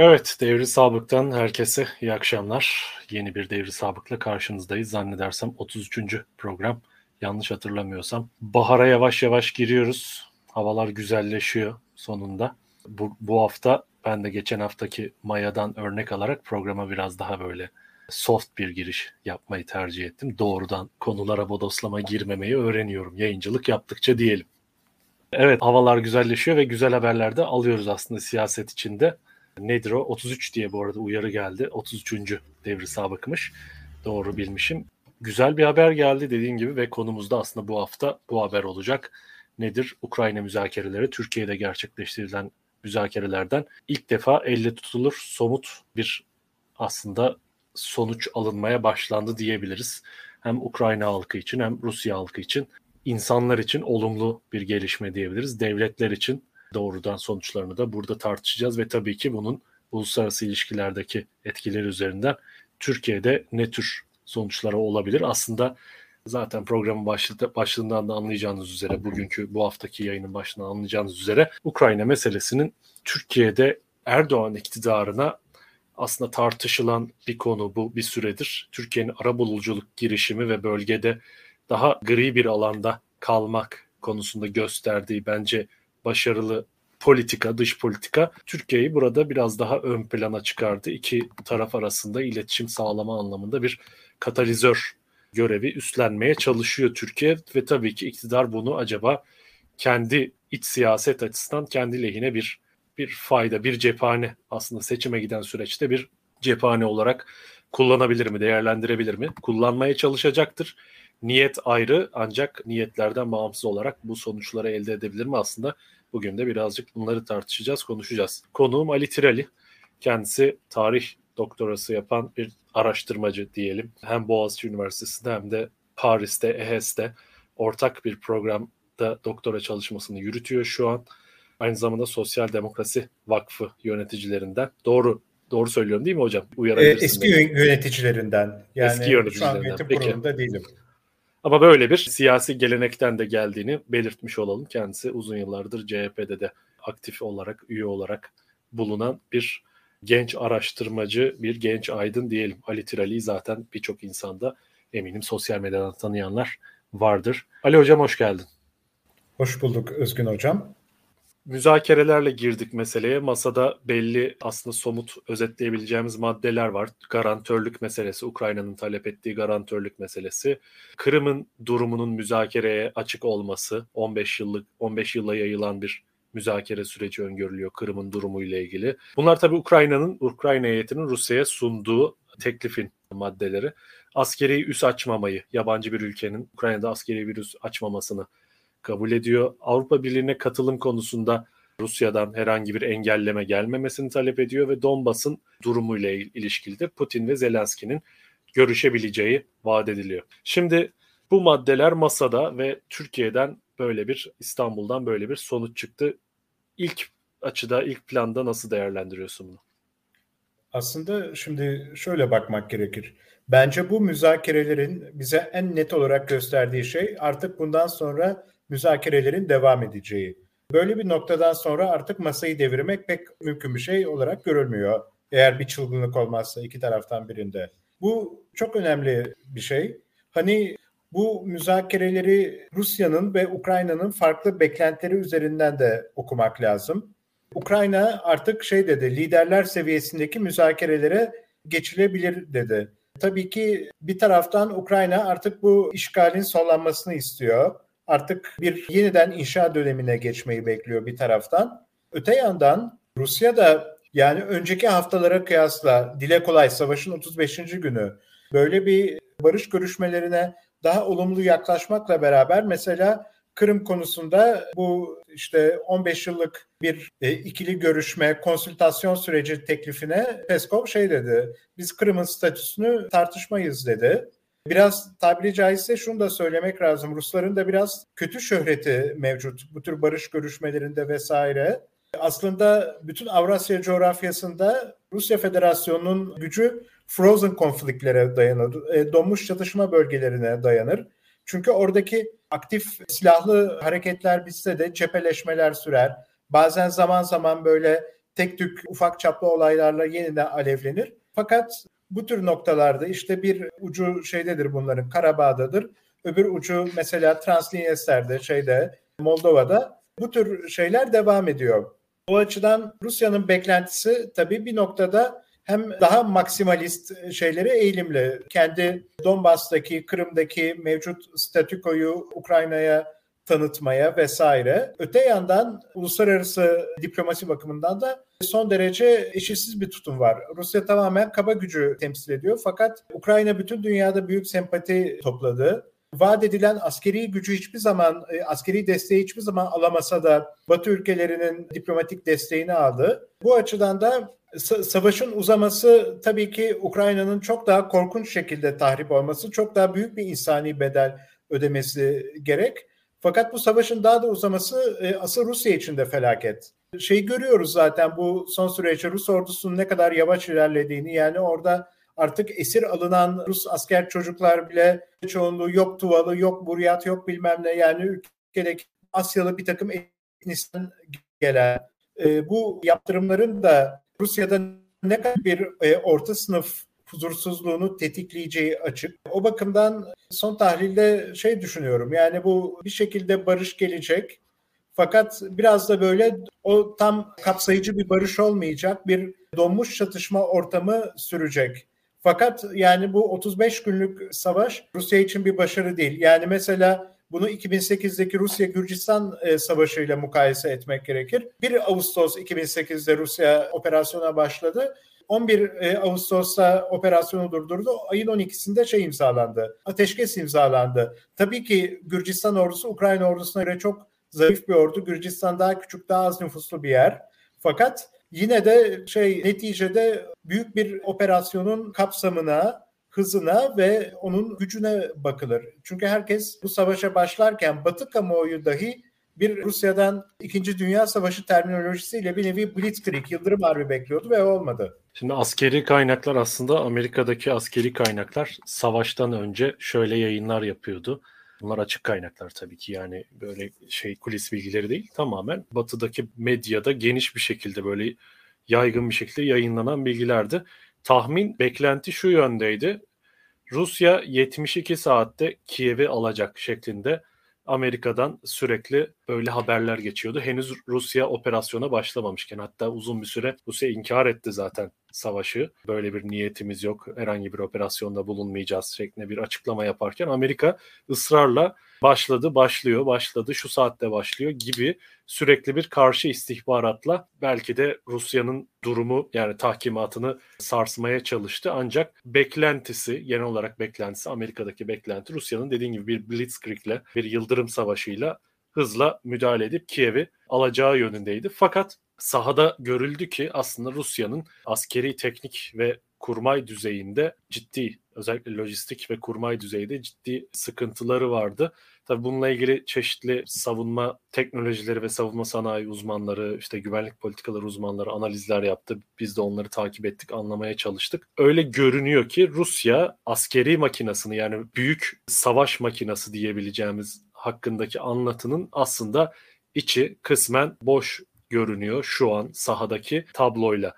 Evet, Devri Sabık'tan herkese iyi akşamlar. Yeni bir Devri Sabık'la karşınızdayız. Zannedersem 33. program. Yanlış hatırlamıyorsam. Bahara yavaş yavaş giriyoruz. Havalar güzelleşiyor sonunda. Bu hafta ben de geçen haftaki Maya'dan örnek alarak programa biraz daha böyle soft bir giriş yapmayı tercih ettim. Doğrudan konulara bodoslama girmemeyi öğreniyorum. Yayıncılık yaptıkça diyelim. Evet, havalar güzelleşiyor ve güzel haberler de alıyoruz aslında siyaset içinde. Nedir o? 33 diye bu arada uyarı geldi. 33. Devri Sabık'mış. Doğru bilmişim. Güzel bir haber geldi dediğim gibi ve konumuzda aslında bu hafta bu haber olacak. Nedir? Ukrayna müzakereleri, Türkiye'de gerçekleştirilen müzakerelerden ilk defa elle tutulur somut bir aslında sonuç alınmaya başlandı diyebiliriz. Hem Ukrayna halkı için hem Rusya halkı için, insanlar için olumlu bir gelişme diyebiliriz. Devletler için doğrudan sonuçlarını da burada tartışacağız ve tabii ki bunun uluslararası ilişkilerdeki etkileri üzerinden Türkiye'de ne tür sonuçları olabilir? Aslında zaten programın başlığından da anlayacağınız üzere, bugünkü bu haftaki yayının başlığından anlayacağınız üzere Ukrayna meselesinin Türkiye'de Erdoğan iktidarına aslında tartışılan bir konu bu bir süredir. Türkiye'nin arabuluculuk girişimi ve bölgede daha gri bir alanda kalmak konusunda gösterdiği bence başarılı politika, dış politika Türkiye'yi burada biraz daha ön plana çıkardı. İki taraf arasında iletişim sağlama anlamında bir katalizör görevi üstlenmeye çalışıyor Türkiye ve tabii ki iktidar bunu acaba kendi iç siyaset açısından kendi lehine bir fayda, bir cephane, aslında seçime giden süreçte bir cephane olarak kullanabilir mi, değerlendirebilir mi? Kullanmaya çalışacaktır. Niyet ayrı, ancak niyetlerden bağımsız olarak bu sonuçları elde edebilir mi aslında? Bugün de birazcık bunları tartışacağız, konuşacağız. Konuğum Ali Tireli. Kendisi tarih doktorası yapan bir araştırmacı diyelim. Hem Boğaziçi Üniversitesi'nde hem de Paris'te, EHESS'te ortak bir programda doktora çalışmasını yürütüyor şu an. Aynı zamanda Sosyal Demokrasi Vakfı yöneticilerinden. Doğru söylüyorum değil mi hocam? Uyarabilirsin. Eski yöneticilerinden. Yani eski yöneticilerinden. Şu an yönetim kurulunda değilim. Ama böyle bir siyasi gelenekten de geldiğini belirtmiş olalım. Kendisi uzun yıllardır CHP'de de aktif olarak, üye olarak bulunan bir genç araştırmacı, bir genç aydın diyelim. Ali Tireli'yi zaten birçok insanda eminim sosyal medyadan tanıyanlar vardır. Ali hocam hoş geldin. Hoş bulduk Özgün hocam. Müzakerelerle girdik meseleye. Masada belli aslında somut özetleyebileceğimiz maddeler var. Garantörlük meselesi, Ukrayna'nın talep ettiği garantörlük meselesi. Kırım'ın durumunun müzakereye açık olması, 15 yıla yayılan bir müzakere süreci öngörülüyor Kırım'ın durumuyla ilgili. Bunlar tabii Ukrayna heyetinin Rusya'ya sunduğu teklifin maddeleri. Askeri üs açmamayı, yabancı bir ülkenin Ukrayna'da askeri bir üs açmamasını kabul ediyor. Avrupa Birliği'ne katılım konusunda Rusya'dan herhangi bir engelleme gelmemesini talep ediyor ve Donbass'ın durumuyla ilişkili de Putin ve Zelenski'nin görüşebileceği vaat ediliyor. Şimdi bu maddeler masada ve Türkiye'den böyle bir, İstanbul'dan böyle bir sonuç çıktı. İlk açıda, ilk planda nasıl değerlendiriyorsun bunu? Aslında şimdi şöyle bakmak gerekir. Bence bu müzakerelerin bize en net olarak gösterdiği şey, artık bundan sonra müzakerelerin devam edeceği. Böyle bir noktadan sonra artık masayı devirmek pek mümkün bir şey olarak görülmüyor. Eğer bir çılgınlık olmazsa iki taraftan birinde. Bu çok önemli bir şey. Hani bu müzakereleri Rusya'nın ve Ukrayna'nın farklı beklentileri üzerinden de okumak lazım. Ukrayna artık dedi, liderler seviyesindeki müzakerelere geçilebilir dedi. Tabii ki bir taraftan Ukrayna artık bu işgalin sonlanmasını istiyor. Artık bir yeniden inşa dönemine geçmeyi bekliyor bir taraftan. Öte yandan Rusya da yani önceki haftalara kıyasla dile kolay savaşın 35. günü böyle bir barış görüşmelerine daha olumlu yaklaşmakla beraber mesela Kırım konusunda bu 15 yıllık bir ikili görüşme, konsültasyon süreci teklifine Peskov dedi, biz Kırım'ın statüsünü tartışmayız dedi. Biraz tabiri caizse şunu da söylemek lazım. Rusların da biraz kötü şöhreti mevcut bu tür barış görüşmelerinde vesaire. Aslında bütün Avrasya coğrafyasında Rusya Federasyonu'nun gücü frozen konfliktlere dayanır. Donmuş çatışma bölgelerine dayanır. Çünkü oradaki aktif silahlı hareketler bitse de cepheleşmeler sürer. Bazen zaman zaman böyle tek tük ufak çaplı olaylarla yeniden alevlenir. Fakat bu tür noktalarda işte bir ucu şeydedir bunların, Karabağ'dadır. Öbür ucu mesela Transdinyester'de, Moldova'da bu tür şeyler devam ediyor. Bu açıdan Rusya'nın beklentisi tabii bir noktada hem daha maksimalist şeylere eğilimli. Kendi Donbass'taki, Kırım'daki mevcut statükoyu Ukrayna'ya tanıtmaya vesaire. Öte yandan uluslararası diplomasi bakımından da son derece eşitsiz bir tutum var. Rusya tamamen kaba gücü temsil ediyor fakat Ukrayna bütün dünyada büyük sempati topladı. Vaat edilen askeri gücü hiçbir zaman, askeri desteği hiçbir zaman alamasa da Batı ülkelerinin diplomatik desteğini aldı. Bu açıdan da savaşın uzaması tabii ki Ukrayna'nın çok daha korkunç şekilde tahrip olması, çok daha büyük bir insani bedel ödemesi gerek. Fakat bu savaşın daha da uzaması asıl Rusya için de felaket. Görüyoruz zaten bu son süreçte Rus ordusunun ne kadar yavaş ilerlediğini, yani orada artık esir alınan Rus asker çocuklar bile çoğunluğu yok Tuvalı, yok Buryat, yok bilmem ne, yani ülkedeki Asyalı bir takım etnisyen gelen. Bu yaptırımların da Rusya'da ne kadar bir orta sınıf huzursuzluğunu tetikleyeceği açık. O bakımdan son tahlilde düşünüyorum, yani bu bir şekilde barış gelecek. Fakat biraz da böyle o tam kapsayıcı bir barış olmayacak, bir donmuş çatışma ortamı sürecek. Fakat yani bu 35 günlük savaş Rusya için bir başarı değil. Yani mesela bunu 2008'deki Rusya-Gürcistan savaşıyla mukayese etmek gerekir. 1 Ağustos 2008'de Rusya operasyona başladı. 11 Ağustos'ta operasyonu durdurdu. Ayın 12'sinde imzalandı. Ateşkes imzalandı. Tabii ki Gürcistan ordusu Ukrayna ordusuna göre çok zayıf bir ordu. Gürcistan daha küçük, daha az nüfuslu bir yer. Fakat yine de neticede büyük bir operasyonun kapsamına, hızına ve onun gücüne bakılır. Çünkü herkes bu savaşa başlarken Batı kamuoyu dahi bir Rusya'dan 2. Dünya Savaşı terminolojisiyle bir nevi Blitzkrieg, yıldırım harbi bekliyordu ve olmadı. Şimdi askeri kaynaklar, aslında Amerika'daki askeri kaynaklar savaştan önce şöyle yayınlar yapıyordu. Bunlar açık kaynaklar tabii ki, yani böyle kulis bilgileri değil, tamamen Batı'daki medyada geniş bir şekilde, böyle yaygın bir şekilde yayınlanan bilgilerdi. Tahmin, beklenti şu yöndeydi: Rusya 72 saatte Kiev'i alacak şeklinde Amerika'dan sürekli böyle haberler geçiyordu. Henüz Rusya operasyona başlamamışken, hatta uzun bir süre Rusya inkar etti zaten savaşı. Böyle bir niyetimiz yok, herhangi bir operasyonda bulunmayacağız şeklinde bir açıklama yaparken Amerika ısrarla başladı, şu saatte başlıyor gibi sürekli bir karşı istihbaratla belki de Rusya'nın durumu, yani tahkimatını sarsmaya çalıştı. Ancak beklentisi, genel olarak beklentisi, Amerika'daki beklenti Rusya'nın dediğim gibi bir Blitzkrieg'le, bir yıldırım savaşıyla hızla müdahale edip Kiev'i alacağı yönündeydi. Fakat sahada görüldü ki aslında Rusya'nın askeri, teknik ve kurmay düzeyinde ciddi, özellikle lojistik ve kurmay düzeyde ciddi sıkıntıları vardı. Tabii bununla ilgili çeşitli savunma teknolojileri ve savunma sanayi uzmanları, güvenlik politikaları uzmanları analizler yaptı. Biz de onları takip ettik, anlamaya çalıştık. Öyle görünüyor ki Rusya askeri makinasını, yani büyük savaş makinası diyebileceğimiz hakkındaki anlatının aslında içi kısmen boş görünüyor şu an sahadaki tabloyla.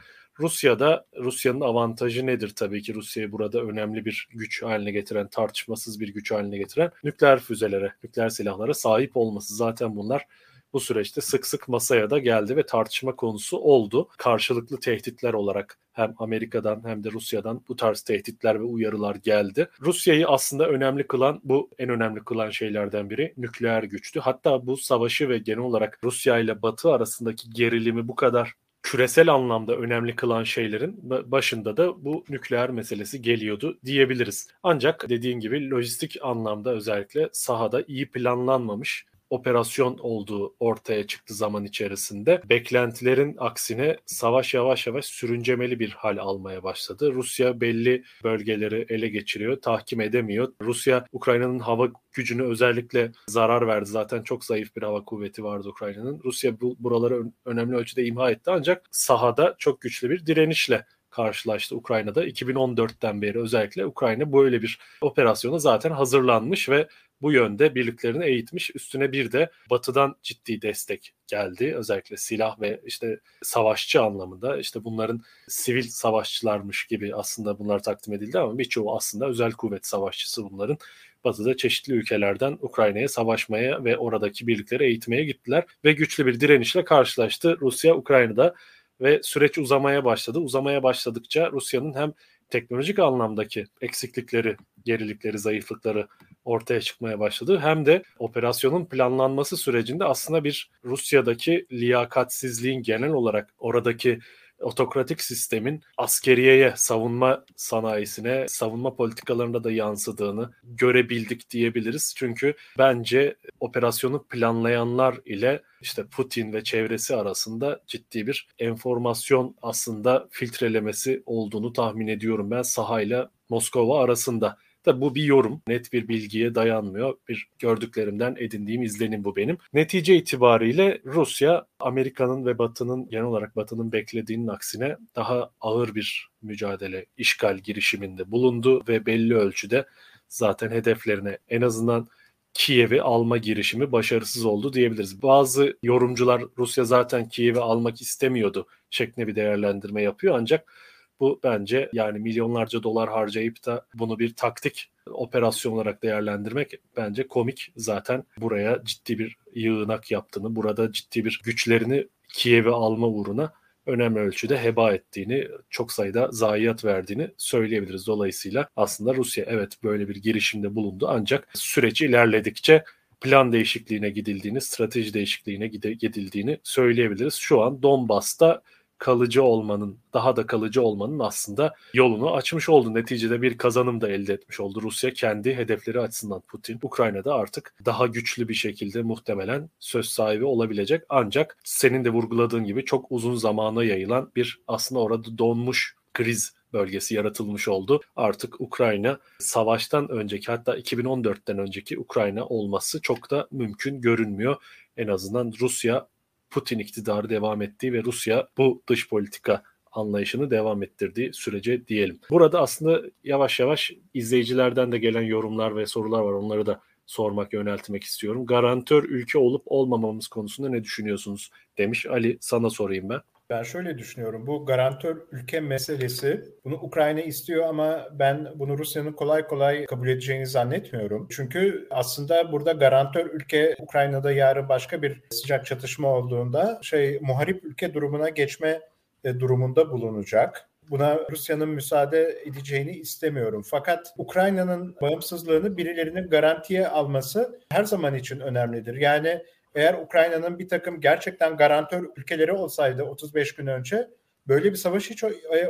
Rusya'nın avantajı nedir? Tabii ki Rusya'yı burada önemli bir güç haline getiren, tartışmasız bir güç haline getiren nükleer füzelere, nükleer silahlara sahip olması. Zaten bunlar bu süreçte sık sık masaya da geldi ve tartışma konusu oldu. Karşılıklı tehditler olarak hem Amerika'dan hem de Rusya'dan bu tarz tehditler ve uyarılar geldi. Rusya'yı aslında önemli kılan, bu en önemli kılan şeylerden biri nükleer güçtü. Hatta bu savaşı ve genel olarak Rusya ile Batı arasındaki gerilimi bu kadar küresel anlamda önemli kılan şeylerin başında da bu nükleer meselesi geliyordu diyebiliriz. Ancak dediğim gibi lojistik anlamda özellikle sahada iyi planlanmamış operasyon olduğu ortaya çıktı zaman içerisinde. Beklentilerin aksine savaş yavaş yavaş sürüncemeli bir hal almaya başladı. Rusya belli bölgeleri ele geçiriyor, tahkim edemiyor. Rusya Ukrayna'nın hava gücünü özellikle zarar verdi. Zaten çok zayıf bir hava kuvveti vardı Ukrayna'nın. Rusya buraları önemli ölçüde imha etti, ancak sahada çok güçlü bir direnişle karşılaştı Ukrayna'da. 2014'ten beri özellikle Ukrayna böyle bir operasyona zaten hazırlanmış ve bu yönde birliklerini eğitmiş. Üstüne bir de Batı'dan ciddi destek geldi. Özellikle silah ve işte savaşçı anlamında, işte bunların sivil savaşçılarmış gibi aslında bunlar takdim edildi ama birçoğu aslında özel kuvvet savaşçısı bunların. Batı'da çeşitli ülkelerden Ukrayna'ya savaşmaya ve oradaki birlikleri eğitmeye gittiler ve güçlü bir direnişle karşılaştı Rusya Ukrayna'da ve süreç uzamaya başladı. Uzamaya başladıkça Rusya'nın hem teknolojik anlamdaki eksiklikleri, gerilikleri, zayıflıkları ortaya çıkmaya başladı. Hem de operasyonun planlanması sürecinde aslında bir Rusya'daki liyakatsizliğin, genel olarak oradaki otokratik sistemin askeriyeye, savunma sanayisine, savunma politikalarında da yansıdığını görebildik diyebiliriz. Çünkü bence operasyonu planlayanlar ile işte Putin ve çevresi arasında ciddi bir enformasyon aslında filtrelemesi olduğunu tahmin ediyorum ben sahayla Moskova arasında. Tabi bu bir yorum, net bir bilgiye dayanmıyor. Bir gördüklerimden edindiğim izlenim bu benim. Netice itibariyle Rusya, Amerika'nın ve Batı'nın, genel olarak Batı'nın beklediğinin aksine daha ağır bir mücadele, işgal girişiminde bulundu ve belli ölçüde zaten hedeflerine, en azından Kiev'i alma girişimi başarısız oldu diyebiliriz. Bazı yorumcular Rusya zaten Kiev'i almak istemiyordu şeklinde bir değerlendirme yapıyor, ancak bu bence yani milyonlarca dolar harcayıp da bunu bir taktik operasyon olarak değerlendirmek bence komik. Zaten buraya ciddi bir yığınak yaptığını, burada ciddi bir güçlerini Kiev'e alma uğruna önemli ölçüde heba ettiğini, çok sayıda zayiat verdiğini söyleyebiliriz. Dolayısıyla aslında Rusya evet böyle bir girişimde bulundu, ancak süreç ilerledikçe plan değişikliğine gidildiğini, strateji değişikliğine gidildiğini söyleyebiliriz. Şu an Donbass'ta kalıcı olmanın, daha da kalıcı olmanın aslında yolunu açmış oldu. Neticede bir kazanım da elde etmiş oldu Rusya kendi hedefleri açısından. Putin Ukrayna'da artık daha güçlü bir şekilde muhtemelen söz sahibi olabilecek. Ancak senin de vurguladığın gibi çok uzun zamana yayılan bir aslında orada donmuş kriz bölgesi yaratılmış oldu. Artık Ukrayna savaştan önceki, hatta 2014'ten önceki Ukrayna olması çok da mümkün görünmüyor. En azından Rusya, Putin iktidarı devam ettiği ve Rusya bu dış politika anlayışını devam ettirdiği sürece diyelim. Burada aslında yavaş yavaş izleyicilerden de gelen yorumlar ve sorular var. Onları da sormak, yöneltmek istiyorum. Garantör ülke olup olmamamız konusunda ne düşünüyorsunuz demiş. Ali, sana sorayım ben. Ben şöyle düşünüyorum. Bu garantör ülke meselesi, bunu Ukrayna istiyor ama ben bunu Rusya'nın kolay kolay kabul edeceğini zannetmiyorum. Çünkü aslında burada garantör ülke, Ukrayna'da yarın başka bir sıcak çatışma olduğunda muharip ülke durumuna geçme durumunda bulunacak. Buna Rusya'nın müsaade edeceğini istemiyorum. Fakat Ukrayna'nın bağımsızlığını birilerinin garantiye alması her zaman için önemlidir. Yani eğer Ukrayna'nın bir takım gerçekten garantör ülkeleri olsaydı 35 gün önce böyle bir savaş hiç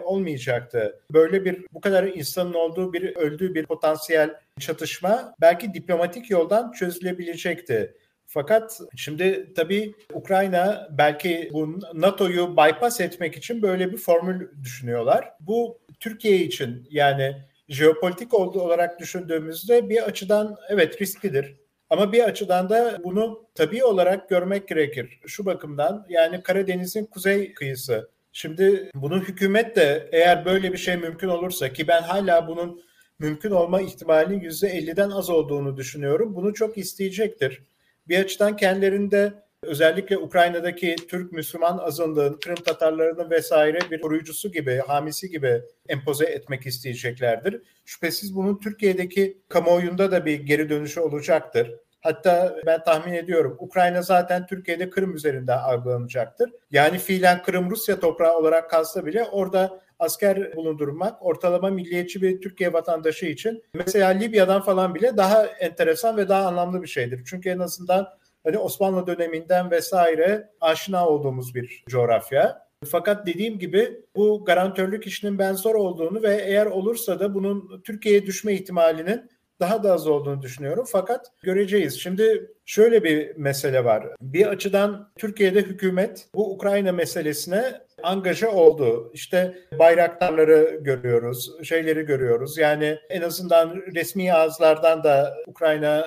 olmayacaktı. Böyle bir, bu kadar insanın olduğu, bir öldüğü bir potansiyel çatışma belki diplomatik yoldan çözülebilecekti. Fakat şimdi tabii Ukrayna belki bu NATO'yu bypass etmek için böyle bir formül düşünüyorlar. Bu Türkiye için, yani jeopolitik olduğu olarak düşündüğümüzde bir açıdan evet risklidir. Ama bir açıdan da bunu tabii olarak görmek gerekir. Şu bakımdan, yani Karadeniz'in kuzey kıyısı. Şimdi bunu hükümet de eğer böyle bir şey mümkün olursa, ki ben hala bunun mümkün olma ihtimalinin %50'den az olduğunu düşünüyorum, bunu çok isteyecektir. Bir açıdan kendilerinde, özellikle Ukrayna'daki Türk Müslüman azınlığın, Kırım Tatarlarının vesaire bir koruyucusu gibi, hamisi gibi empoze etmek isteyeceklerdir. Şüphesiz bunun Türkiye'deki kamuoyunda da bir geri dönüşü olacaktır. Hatta ben tahmin ediyorum Ukrayna zaten Türkiye'de Kırım üzerinden algılanacaktır. Yani fiilen Kırım Rusya toprağı olarak kalsa bile orada asker bulundurmak ortalama milliyetçi bir Türkiye vatandaşı için mesela Libya'dan falan bile daha enteresan ve daha anlamlı bir şeydir. Çünkü en azından hani Osmanlı döneminden vesaire aşina olduğumuz bir coğrafya. Fakat dediğim gibi bu garantörlük işinin ben zor olduğunu ve eğer olursa da bunun Türkiye'ye düşme ihtimalinin daha da az olduğunu düşünüyorum. Fakat göreceğiz. Şimdi şöyle bir mesele var. Bir açıdan Türkiye'de hükümet bu Ukrayna meselesine angaje oldu. İşte bayraktarları görüyoruz, şeyleri görüyoruz. Yani en azından resmi ağızlardan da Ukrayna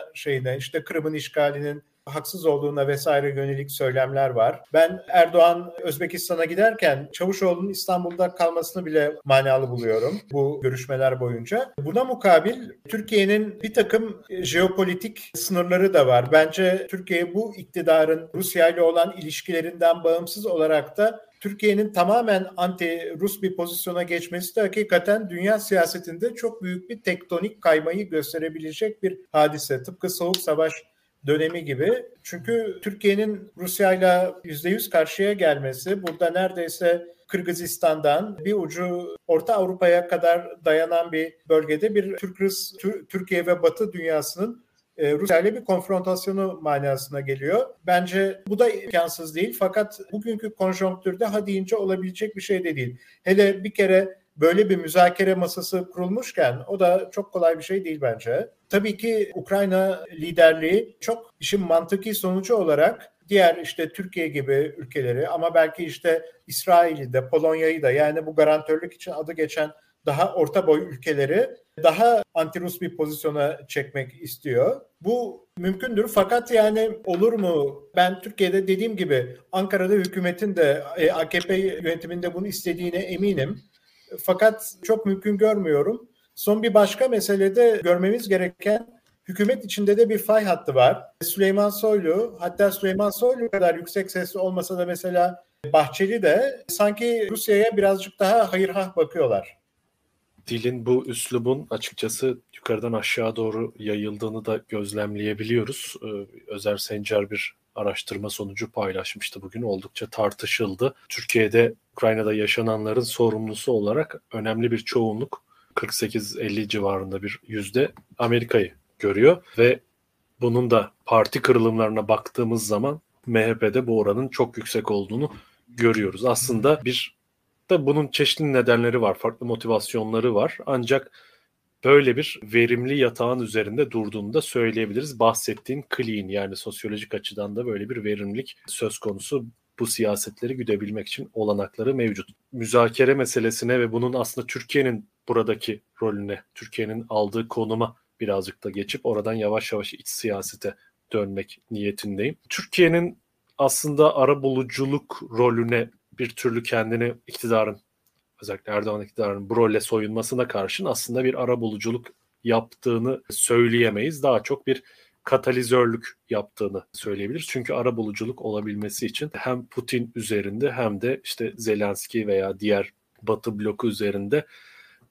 işte Kırım'ın işgalinin haksız olduğuna vesaire yönelik söylemler var. Ben Erdoğan Özbekistan'a giderken Çavuşoğlu'nun İstanbul'da kalmasını bile manalı buluyorum bu görüşmeler boyunca. Buna mukabil Türkiye'nin bir takım jeopolitik sınırları da var. Bence Türkiye bu iktidarın Rusya ile olan ilişkilerinden bağımsız olarak da Türkiye'nin tamamen anti-Rus bir pozisyona geçmesi de hakikaten dünya siyasetinde çok büyük bir tektonik kaymayı gösterebilecek bir hadise. Tıpkı Soğuk Savaş dönemi gibi. Çünkü Türkiye'nin Rusya'yla %100 karşıya gelmesi, burada neredeyse Kırgızistan'dan bir ucu Orta Avrupa'ya kadar dayanan bir bölgede bir Türk-Rus, Türkiye ve Batı dünyasının Rusya ile bir konfrontasyonu manasına geliyor. Bence bu da imkansız değil, fakat bugünkü konjonktürde ha deyince olabilecek bir şey de değil. Hele bir kere böyle bir müzakere masası kurulmuşken o da çok kolay bir şey değil bence. Tabii ki Ukrayna liderliği çok işin mantıki sonucu olarak diğer işte Türkiye gibi ülkeleri, ama belki işte İsrail'i de Polonya'yı da, yani bu garantörlük için adı geçen daha orta boy ülkeleri daha anti-Rus bir pozisyona çekmek istiyor. Bu mümkündür, fakat yani olur mu? Ben Türkiye'de dediğim gibi Ankara'da hükümetin de AKP yönetiminde bunu istediğine eminim. Fakat çok mümkün görmüyorum. Son bir başka meselede görmemiz gereken, hükümet içinde de bir fay hattı var. Süleyman Soylu, hatta Süleyman Soylu kadar yüksek sesli olmasa da mesela Bahçeli de sanki Rusya'ya birazcık daha hayırhah bakıyorlar. Dilin bu üslubun açıkçası yukarıdan aşağı doğru yayıldığını da gözlemleyebiliyoruz. Özer Sencer bir araştırma sonucu paylaşmıştı bugün. Oldukça tartışıldı. Türkiye'de Ukrayna'da yaşananların sorumlusu olarak önemli bir çoğunluk, 48-50 civarında bir yüzde Amerika'yı görüyor ve bunun da parti kırılımlarına baktığımız zaman MHP'de bu oranın çok yüksek olduğunu görüyoruz. Aslında bir da bunun çeşitli nedenleri var, farklı motivasyonları var. Ancak böyle bir verimli yatağın üzerinde durduğunu da söyleyebiliriz. Bahsettiğin clean, yani sosyolojik açıdan da böyle bir verimlilik söz konusu. Bu siyasetleri güdebilmek için olanakları mevcut. Müzakere meselesine ve bunun aslında Türkiye'nin buradaki rolüne, Türkiye'nin aldığı konuma birazcık da geçip oradan yavaş yavaş iç siyasete dönmek niyetindeyim. Türkiye'nin aslında arabuluculuk rolüne bir türlü kendini iktidarın, özellikle Erdoğan iktidarının bu rolle soyunmasına karşın aslında bir arabuluculuk yaptığını söyleyemeyiz. Daha çok bir katalizörlük yaptığını söyleyebiliriz. Çünkü arabuluculuk olabilmesi için hem Putin üzerinde hem de işte Zelenski veya diğer Batı bloku üzerinde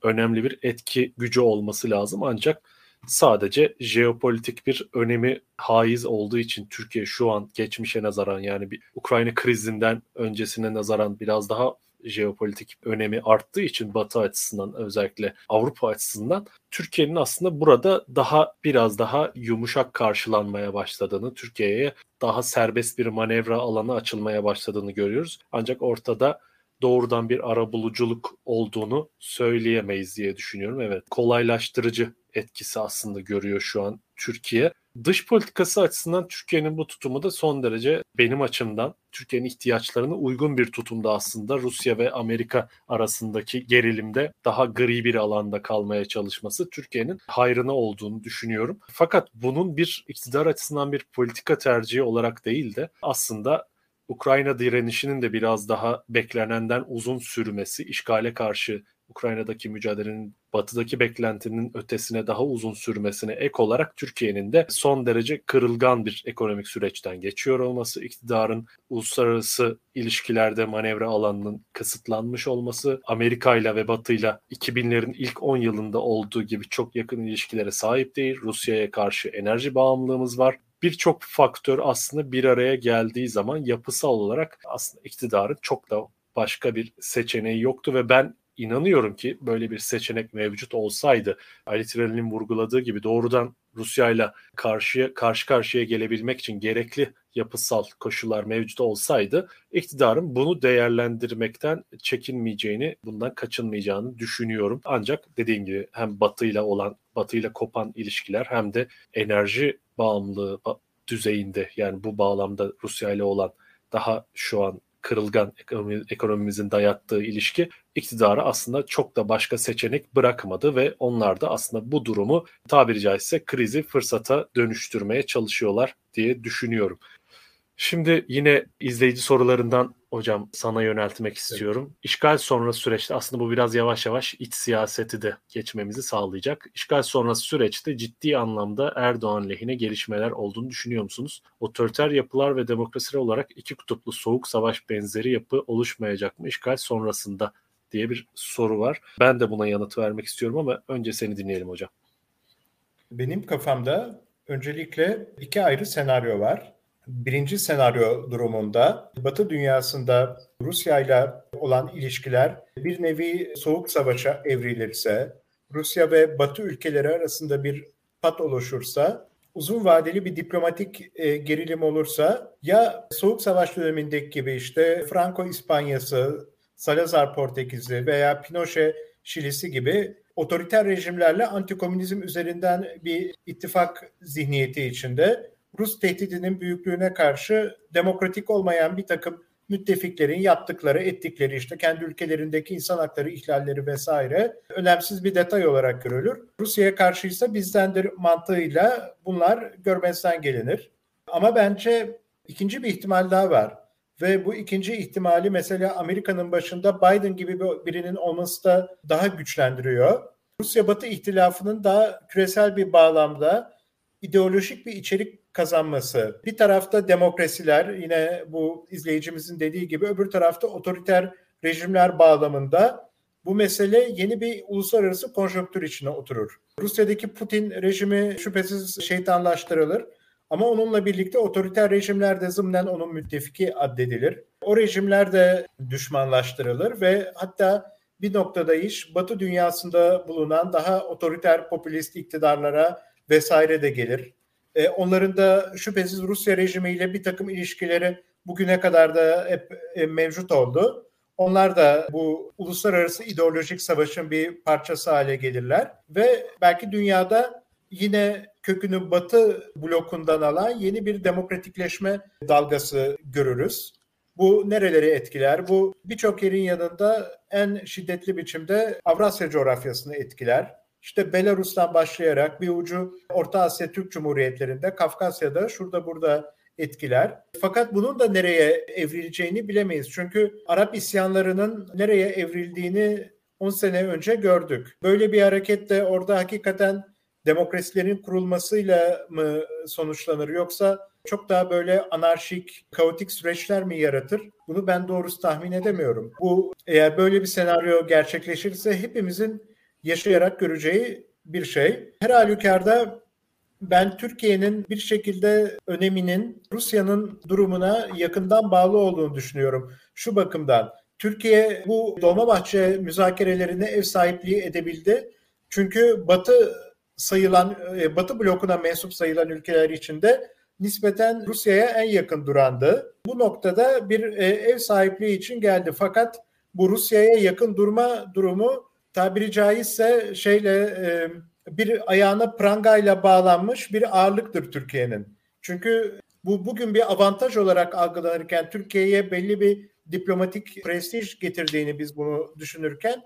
önemli bir etki gücü olması lazım. Ancak sadece jeopolitik bir önemi haiz olduğu için Türkiye şu an geçmişe nazaran, yani bir Ukrayna krizinden öncesine nazaran biraz daha jeopolitik önemi arttığı için Batı açısından, özellikle Avrupa açısından Türkiye'nin aslında burada daha biraz daha yumuşak karşılanmaya başladığını, Türkiye'ye daha serbest bir manevra alanı açılmaya başladığını görüyoruz. Ancak ortada doğrudan bir arabuluculuk olduğunu söyleyemeyiz diye düşünüyorum. Evet, kolaylaştırıcı etkisi aslında görüyor şu an Türkiye. Dış politikası açısından Türkiye'nin bu tutumu da son derece, benim açımdan, Türkiye'nin ihtiyaçlarına uygun bir tutumda aslında. Rusya ve Amerika arasındaki gerilimde daha gri bir alanda kalmaya çalışması Türkiye'nin hayrına olduğunu düşünüyorum. Fakat bunun bir iktidar açısından bir politika tercihi olarak değil de aslında Ukrayna direnişinin de biraz daha beklenenden uzun sürmesi, işgale karşı Ukrayna'daki mücadelenin batıdaki beklentinin ötesine daha uzun sürmesine ek olarak Türkiye'nin de son derece kırılgan bir ekonomik süreçten geçiyor olması, iktidarın uluslararası ilişkilerde manevra alanının kısıtlanmış olması, Amerika'yla ve Batı'yla 2000'lerin ilk 10 yılında olduğu gibi çok yakın ilişkilere sahip değil, Rusya'ya karşı enerji bağımlılığımız var. Birçok faktör aslında bir araya geldiği zaman yapısal olarak aslında iktidarın çok da başka bir seçeneği yoktu ve ben İnanıyorum ki böyle bir seçenek mevcut olsaydı, Ali Tireli'nin vurguladığı gibi doğrudan Rusya'yla karşı karşıya gelebilmek için gerekli yapısal koşullar mevcut olsaydı, iktidarın bunu değerlendirmekten çekinmeyeceğini, bundan kaçınmayacağını düşünüyorum. Ancak dediğim gibi hem Batı'yla kopan ilişkiler hem de enerji bağımlılığı düzeyinde, yani bu bağlamda Rusya'yla olan daha şu an kırılgan ekonomimizin dayattığı ilişki iktidara aslında çok da başka seçenek bırakmadı ve onlar da aslında bu durumu tabiri caizse krizi fırsata dönüştürmeye çalışıyorlar diye düşünüyorum. Şimdi yine izleyici sorularından hocam sana yöneltmek istiyorum. Evet. İşgal sonrası süreçte aslında bu biraz yavaş yavaş iç siyaseti de geçmemizi sağlayacak. İşgal sonrası süreçte ciddi anlamda Erdoğan lehine gelişmeler olduğunu düşünüyor musunuz? Otoriter yapılar ve demokrasiler olarak iki kutuplu soğuk savaş benzeri yapı oluşmayacak mı işgal sonrasında diye bir soru var. Ben de buna yanıt vermek istiyorum ama önce seni dinleyelim hocam. Benim kafamda öncelikle iki ayrı senaryo var. Birinci senaryo durumunda Batı dünyasında Rusya ile olan ilişkiler bir nevi soğuk savaşa evrilirse, Rusya ve Batı ülkeleri arasında bir pat oluşursa, uzun vadeli bir diplomatik gerilim olursa ya soğuk savaş dönemindeki gibi işte Franco İspanyası, Salazar Portekizli veya Pinochet Şilisi gibi otoriter rejimlerle antikomünizm üzerinden bir ittifak zihniyeti içinde Rus tehdidinin büyüklüğüne karşı demokratik olmayan bir takım müttefiklerin yaptıkları, ettikleri işte kendi ülkelerindeki insan hakları ihlalleri vesaire önemsiz bir detay olarak görülür. Rusya'ya karşıysa bizdendir mantığıyla bunlar görmezden gelinir. Ama bence ikinci bir ihtimal daha var ve bu ikinci ihtimali mesela Amerika'nın başında Biden gibi birinin olması da daha güçlendiriyor. Rusya-Batı ihtilafının daha küresel bir bağlamda ideolojik bir içerik kazanması. Bir tarafta demokrasiler yine bu izleyicimizin dediği gibi öbür tarafta otoriter rejimler bağlamında bu mesele yeni bir uluslararası konjonktür içine oturur. Rusya'daki Putin rejimi şüphesiz şeytanlaştırılır ama onunla birlikte otoriter rejimler de zımnen onun müttefiki addedilir. O rejimler de düşmanlaştırılır ve hatta bir noktada iş Batı dünyasında bulunan daha otoriter popülist iktidarlara vesaire de gelir. Onların da şüphesiz Rusya rejimiyle bir takım ilişkileri bugüne kadar da hep mevcut oldu. Onlar da bu uluslararası ideolojik savaşın bir parçası hale gelirler ve belki dünyada yine kökünü Batı blokundan alan yeni bir demokratikleşme dalgası görürüz. Bu nereleri etkiler? Bu birçok yerin yanında en şiddetli biçimde Avrasya coğrafyasını etkiler. İşte Belarus'tan başlayarak bir ucu Orta Asya Türk Cumhuriyetlerinde, Kafkasya'da, şurada burada etkiler. Fakat bunun da nereye evrileceğini bilemeyiz. Çünkü Arap isyanlarının nereye evrildiğini 10 sene önce gördük. Böyle bir hareket de orada hakikaten demokrasilerin kurulmasıyla mı sonuçlanır yoksa çok daha böyle anarşik, kaotik süreçler mi yaratır? Bunu ben doğrusu tahmin edemiyorum. Bu eğer böyle bir senaryo gerçekleşirse hepimizin yaşayarak göreceği bir şey. Her halükarda ben Türkiye'nin bir şekilde öneminin Rusya'nın durumuna yakından bağlı olduğunu düşünüyorum. Şu bakımdan Türkiye bu Dolmabahçe müzakerelerine ev sahipliği edebildi. Çünkü Batı blokuna mensup sayılan ülkeler içinde nispeten Rusya'ya en yakın durandı. Bu noktada bir ev sahipliği için geldi. Fakat bu Rusya'ya yakın durma durumu tabiri caizse bir ayağına prangayla bağlanmış bir ağırlıktır Türkiye'nin. Çünkü bu bugün bir avantaj olarak algılanırken Türkiye'ye belli bir diplomatik prestij getirdiğini biz bunu düşünürken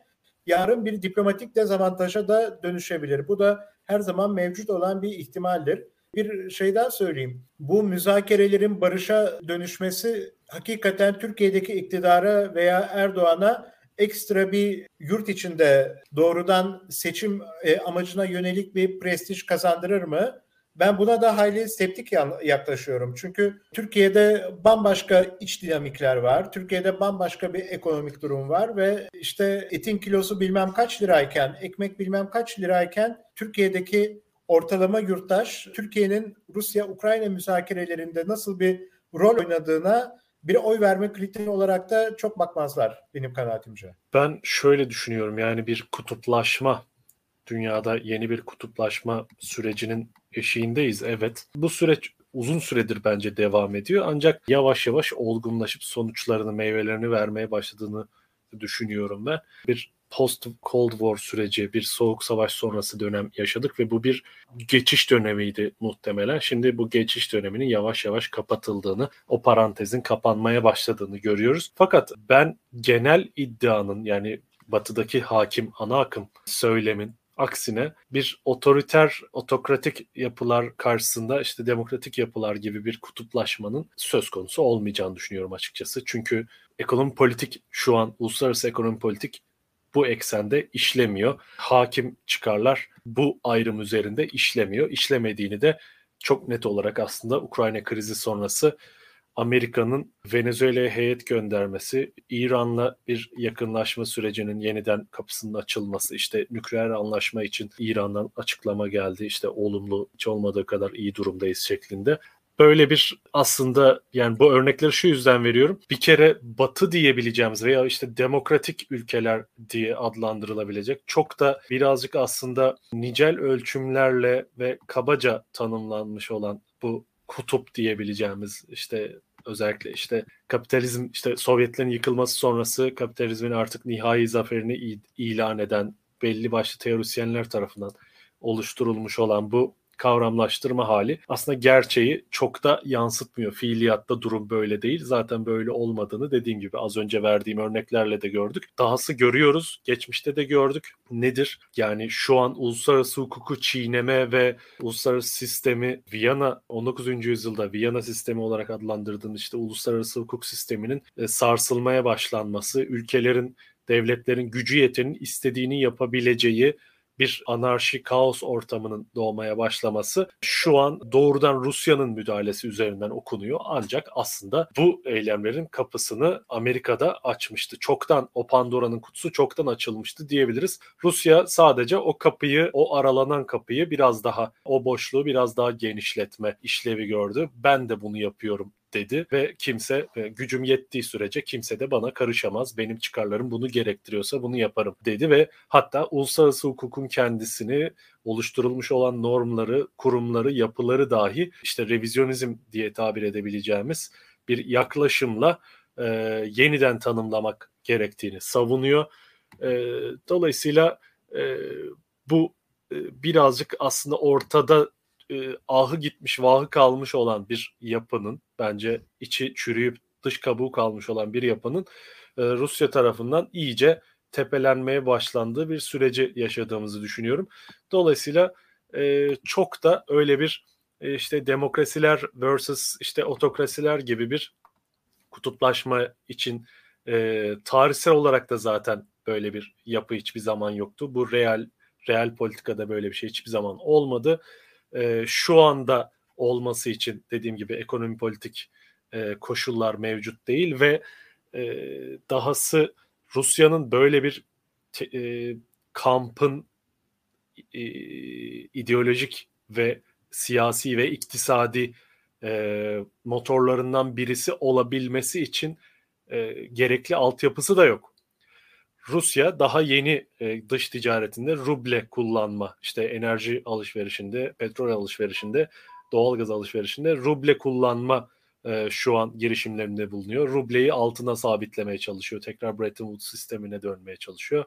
yarın bir diplomatik dezavantaja da dönüşebilir. Bu da her zaman mevcut olan bir ihtimaldir. Bir şey daha söyleyeyim. Bu müzakerelerin barışa dönüşmesi hakikaten Türkiye'deki iktidara veya Erdoğan'a ekstra bir yurt içinde doğrudan seçim amacına yönelik bir prestij kazandırır mı? Ben buna da hayli septik yaklaşıyorum. Çünkü Türkiye'de bambaşka iç dinamikler var. Türkiye'de bambaşka bir ekonomik durum var ve işte etin kilosu bilmem kaç lirayken, ekmek bilmem kaç lirayken Türkiye'deki ortalama yurttaş Türkiye'nin Rusya-Ukrayna müzakerelerinde nasıl bir rol oynadığına bir oy verme kriteri olarak da çok bakmazlar benim kanaatimce. Ben şöyle düşünüyorum yani bir kutuplaşma, dünyada yeni bir kutuplaşma sürecinin eşiğindeyiz evet. Bu süreç uzun süredir bence devam ediyor ancak yavaş yavaş olgunlaşıp sonuçlarını, meyvelerini vermeye başladığını düşünüyorum ben. Bir post-Cold War süreci, bir soğuk savaş sonrası dönem yaşadık ve bu bir geçiş dönemiydi muhtemelen. Şimdi bu geçiş döneminin yavaş yavaş kapatıldığını, o parantezin kapanmaya başladığını görüyoruz. Fakat ben genel iddianın, yani batıdaki hakim, ana akım söylemin aksine bir otoriter, otokratik yapılar karşısında işte demokratik yapılar gibi bir kutuplaşmanın söz konusu olmayacağını düşünüyorum açıkçası. Çünkü ekonomi politik şu an, uluslararası ekonomi politik bu eksende işlemiyor. Hakim çıkarlar bu ayrım üzerinde işlemiyor. İşlemediğini de çok net olarak aslında Ukrayna krizi sonrası Amerika'nın Venezuela'ya heyet göndermesi, İran'la bir yakınlaşma sürecinin yeniden kapısının açılması, işte nükleer anlaşma için İran'dan açıklama geldi, işte olumlu, hiç olmadığı kadar iyi durumdayız şeklinde. Böyle bir aslında, yani bu örnekleri şu yüzden veriyorum. Bir kere Batı diyebileceğimiz veya işte demokratik ülkeler diye adlandırılabilecek çok da birazcık aslında nicel ölçümlerle ve kabaca tanımlanmış olan bu kutup diyebileceğimiz, işte özellikle işte kapitalizm, işte Sovyetlerin yıkılması sonrası kapitalizmin artık nihai zaferini ilan eden belli başlı teorisyenler tarafından oluşturulmuş olan bu kavramlaştırma hali aslında gerçeği çok da yansıtmıyor. Fiiliyatta durum böyle değil. Zaten böyle olmadığını, dediğim gibi az önce verdiğim örneklerle de gördük. Dahası görüyoruz. Geçmişte de gördük. Nedir? Yani şu an uluslararası hukuku çiğneme ve uluslararası sistemi, Viyana 19. yüzyılda Viyana sistemi olarak adlandırdığımız işte uluslararası hukuk sisteminin sarsılmaya başlanması, ülkelerin, devletlerin gücü yetenin istediğini yapabileceği bir anarşi, kaos ortamının doğmaya başlaması şu an doğrudan Rusya'nın müdahalesi üzerinden okunuyor. Ancak aslında bu eylemlerin kapısını Amerika'da açmıştı. Çoktan o Pandora'nın kutusu çoktan açılmıştı diyebiliriz. Rusya sadece o kapıyı, o aralanan kapıyı biraz daha, o boşluğu biraz daha genişletme işlevi gördü. Ben de bunu yapıyorum dedi ve kimse, gücüm yettiği sürece kimse de bana karışamaz. Benim çıkarlarım bunu gerektiriyorsa bunu yaparım dedi ve hatta uluslararası hukukun kendisini, oluşturulmuş olan normları, kurumları, yapıları dahi işte revizyonizm diye tabir edebileceğimiz bir yaklaşımla yeniden tanımlamak gerektiğini savunuyor. Dolayısıyla bu birazcık aslında ortada ahı gitmiş, vahı kalmış olan bir yapının, bence içi çürüyüp dış kabuğu kalmış olan bir yapının Rusya tarafından iyice tepelenmeye başlandığı bir süreci yaşadığımızı düşünüyorum. Dolayısıyla çok da öyle bir işte demokrasiler versus işte otokrasiler gibi bir kutuplaşma için tarihsel olarak da zaten böyle bir yapı hiçbir zaman yoktu. Bu real politikada böyle bir şey hiçbir zaman olmadı. Şu anda olması için dediğim gibi ekonomi politik koşullar mevcut değil ve dahası Rusya'nın böyle bir kampın ideolojik ve siyasi ve iktisadi motorlarından birisi olabilmesi için gerekli altyapısı da yok. Rusya daha yeni dış ticaretinde ruble kullanma, işte enerji alışverişinde, petrol alışverişinde, doğalgaz alışverişinde ruble kullanma şu an girişimlerinde bulunuyor. Rubleyi altına sabitlemeye çalışıyor. Tekrar Bretton Woods sistemine dönmeye çalışıyor.